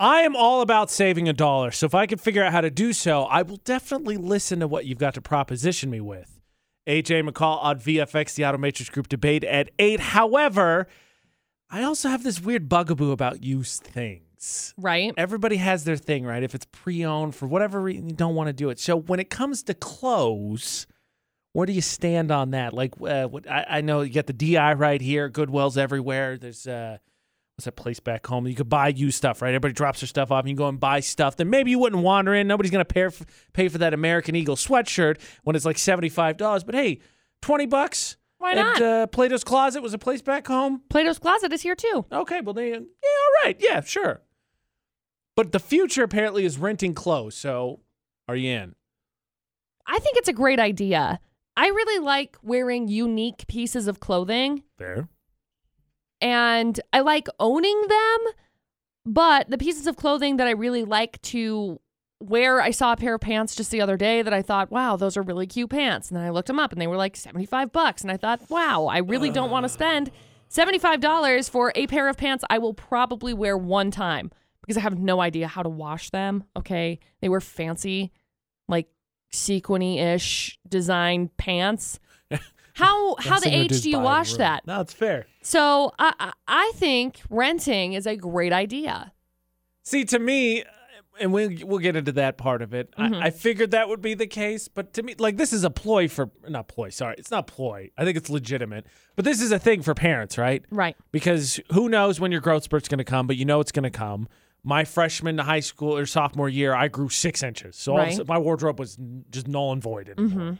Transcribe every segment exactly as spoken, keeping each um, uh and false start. I am all about saving a dollar, so if I can figure out how to do so, I will definitely listen to what you've got to proposition me with. A J McCall on V F X, the Automatrix Group debate at eight. However, I also have this weird bugaboo about used things. Right. Everybody has their thing, right? If it's pre-owned, for whatever reason, you don't want to do it. So when it comes to clothes, where do you stand on that? Like, uh, what, I, I know you got the D I right here. Goodwill's everywhere. There's... Uh, What's that place back home? You could buy used stuff, right? Everybody drops their stuff off and you go and buy stuff. Then maybe you wouldn't wander in. Nobody's going to f- pay for that American Eagle sweatshirt when it's like seventy-five dollars. But hey, twenty bucks. Why not? And uh, Plato's Closet was a place back home. Plato's Closet is here too. Okay, well, they, yeah, all right. Yeah, sure. But the future apparently is renting clothes. So are you in? I think it's a great idea. I really like wearing unique pieces of clothing. Fair. And I like owning them, but the pieces of clothing that I really like to wear, I saw a pair of pants just the other day that I thought, wow, those are really cute pants. And then I looked them up and they were like seventy-five bucks. And I thought, wow, I really don't want to spend seventy-five dollars for a pair of pants I will probably wear one time because I have no idea how to wash them. Okay. They were fancy, like sequiny-ish design pants. How how the age do you wash that? No, it's fair. So I I think renting is a great idea. See, to me, and we'll, we'll get into that part of it, mm-hmm. I, I figured that would be the case. But to me, like, this is a ploy for, not ploy, sorry. It's not ploy. I think it's legitimate. But this is a thing for parents, right? Right. Because who knows when your growth spurt's going to come, but you know it's going to come. My freshman high school or sophomore year, I grew six inches. So right. all of a sudden, my wardrobe was just null and void anymore. Mm-hmm.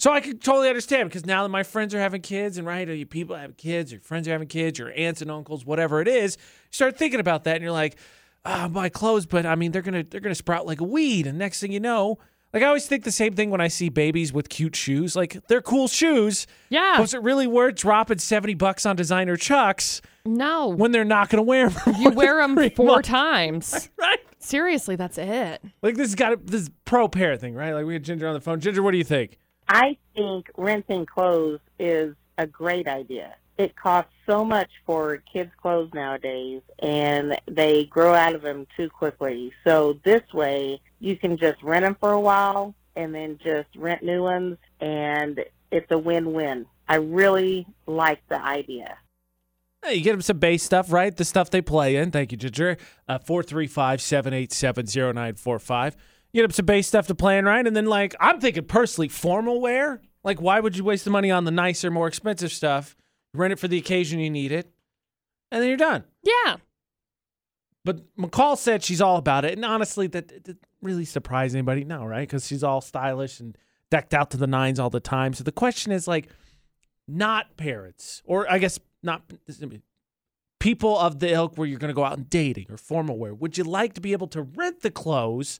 So I could totally understand because now that my friends are having kids and right, you people have kids, your friends are having kids, your aunts and uncles, whatever it is, you start thinking about that and you're like, oh, my clothes, but I mean, they're gonna they're gonna sprout like a weed, and next thing you know, like I always think the same thing when I see babies with cute shoes, like they're cool shoes. Yeah, was it really worth dropping seventy bucks on designer Chucks? No, when they're not gonna wear them, you wear them four months. times, right? Seriously, that's it. Like this has got a, this pro pair thing, right? Like we had Ginger on the phone. Ginger, what do you think? I think renting clothes is a great idea. It costs so much for kids' clothes nowadays, and they grow out of them too quickly. So this way, you can just rent them for a while and then just rent new ones, and it's a win-win. I really like the idea. Hey, you get them some bass stuff, right? The stuff they play in. Thank you, Ginger. Uh, four three five, seven eight seven, zero nine four five. Get up some base stuff to plan, right? And then, like, I'm thinking personally formal wear. Like, why would you waste the money on the nicer, more expensive stuff? Rent it for the occasion you need it, and then you're done. Yeah. But McCall said she's all about it. And honestly, that didn't really surprise anybody now, right? Because she's all stylish and decked out to the nines all the time. So the question is, like, not parents, or I guess not people of the ilk where you're going to go out and dating or formal wear. Would you like to be able to rent the clothes?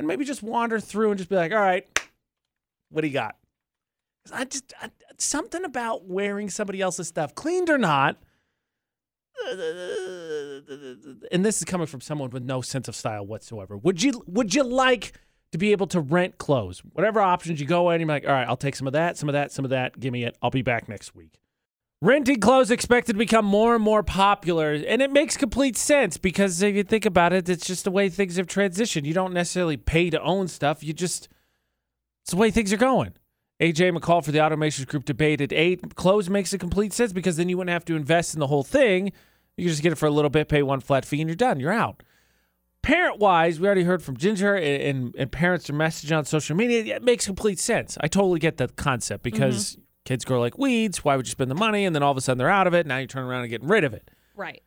And maybe just wander through and just be like, all right, what do you got? I just I, something about wearing somebody else's stuff, cleaned or not. And this is coming from someone with no sense of style whatsoever. Would you would you like to be able to rent clothes? Whatever options you go in, you're like, all right, I'll take some of that, some of that, some of that. Give me it. I'll be back next week. Renting clothes expected to become more and more popular, and it makes complete sense because if you think about it, it's just the way things have transitioned. You don't necessarily pay to own stuff. You just, it's the way things are going. A J McCall for the Automatrix Group debate at eight. Clothes makes a complete sense because then you wouldn't have to invest in the whole thing. You can just get it for a little bit, pay one flat fee, and you're done. You're out. Parent-wise, we already heard from Ginger, and, and, and parents are messaging on social media. It makes complete sense. I totally get the concept because... Mm-hmm. Kids grow like weeds. Why would you spend the money? And then all of a sudden they're out of it. Now you turn around and get rid of it. Right.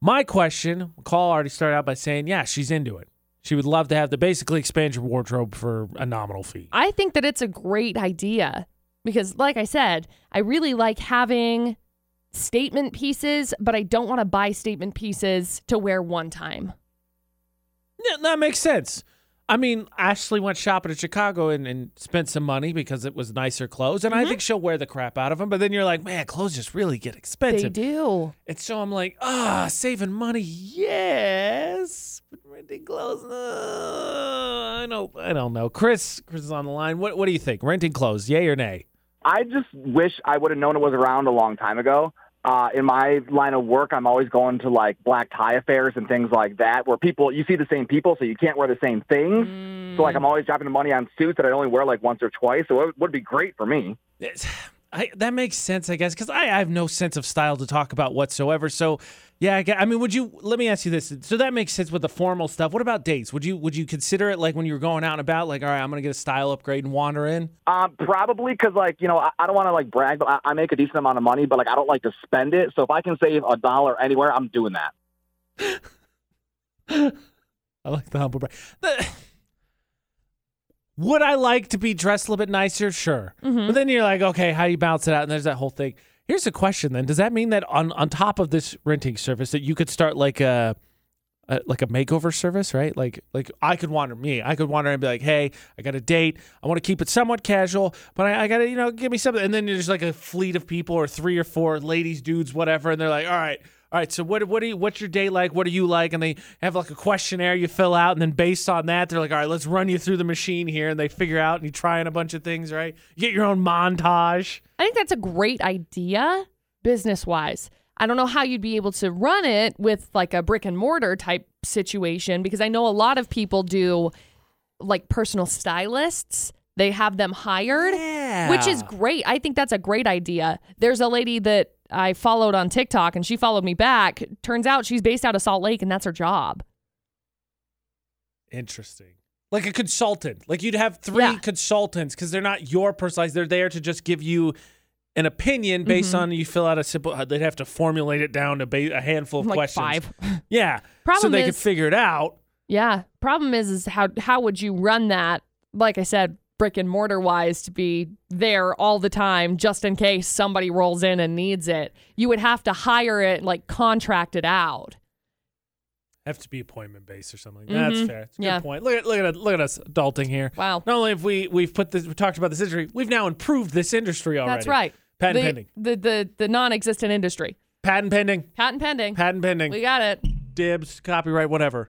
My question, McCall already started out by saying, yeah, she's into it. She would love to have to basically expand your wardrobe for a nominal fee. I think that it's a great idea because, like I said, I really like having statement pieces, but I don't want to buy statement pieces to wear one time. Yeah, that makes sense. I mean, Ashley went shopping in Chicago and, and spent some money because it was nicer clothes. And mm-hmm. I think she'll wear the crap out of them. But then you're like, man, clothes just really get expensive. They do. And so I'm like, ah, oh, saving money, yes. But renting clothes, uh, I don't, I don't know. Chris, Chris is on the line. What, what do you think? Renting clothes, yay or nay? I just wish I would have known it was around a long time ago. Uh, in my line of work, I'm always going to, like, black tie affairs and things like that, where people, you see the same people, so you can't wear the same things. Mm. So, like, I'm always dropping the money on suits that I only wear, like, once or twice. So it would be great for me. I, that makes sense, I guess, because I, I have no sense of style to talk about whatsoever. So, yeah, I, guess, I mean, would you, let me ask you this. So that makes sense with the formal stuff. What about dates? Would you would you consider it, like, when you were going out and about, like, all right, I'm going to get a style upgrade and wander in? Uh, probably, because, like, you know, I, I don't want to, like, brag, but I, I make a decent amount of money, but, like, I don't like to spend it. So if I can save a dollar anywhere, I'm doing that. I like the humble brag. The- Would I like to be dressed a little bit nicer? Sure. Mm-hmm. But then you're like, okay, how do you balance it out? And there's that whole thing. Here's the question then. Does that mean that on, on top of this renting service that you could start like a, a like a makeover service, right? Like like I could wander me. I could wander and be like, hey, I got a date. I want to keep it somewhat casual, but I, I got to, you know, give me something. And then there's like a fleet of people or three or four ladies, dudes, whatever. And they're like, all right. All right, so what what do you, what's your day like? What are you like? And they have like a questionnaire you fill out, and then based on that, they're like, all right, let's run you through the machine here, and they figure out, and you try on a bunch of things, right? You get your own montage. I think that's a great idea, business-wise. I don't know how you'd be able to run it with like a brick-and-mortar type situation, because I know a lot of people do like personal stylists. They have them hired, yeah. Which is great. I think that's a great idea. There's a lady that I followed on TikTok, and she followed me back. Turns out she's based out of Salt Lake, and that's her job. Interesting. Like a consultant. Like you'd have three yeah. consultants because they're not your personalized. They're there to just give you an opinion based mm-hmm. on you fill out a simple. They'd have to formulate it down to ba- a handful of like questions. Five. Yeah. Problem so they is, could figure it out. Yeah. Problem is, is how how would you run that? Like I said, brick and mortar wise, to be there all the time just in case somebody rolls in and needs it. You would have to hire it, like contract it out. Have to be appointment based or something. Mm-hmm. That's fair. That's a yeah. good point. Look at look at look at us adulting here. Wow. Not only have we we've put this we talked about this industry, we've now improved this industry already. That's right. Patent the, pending. The the the non-existent industry. Patent pending. Patent pending. Patent pending. We got it. Dibs, copyright, whatever.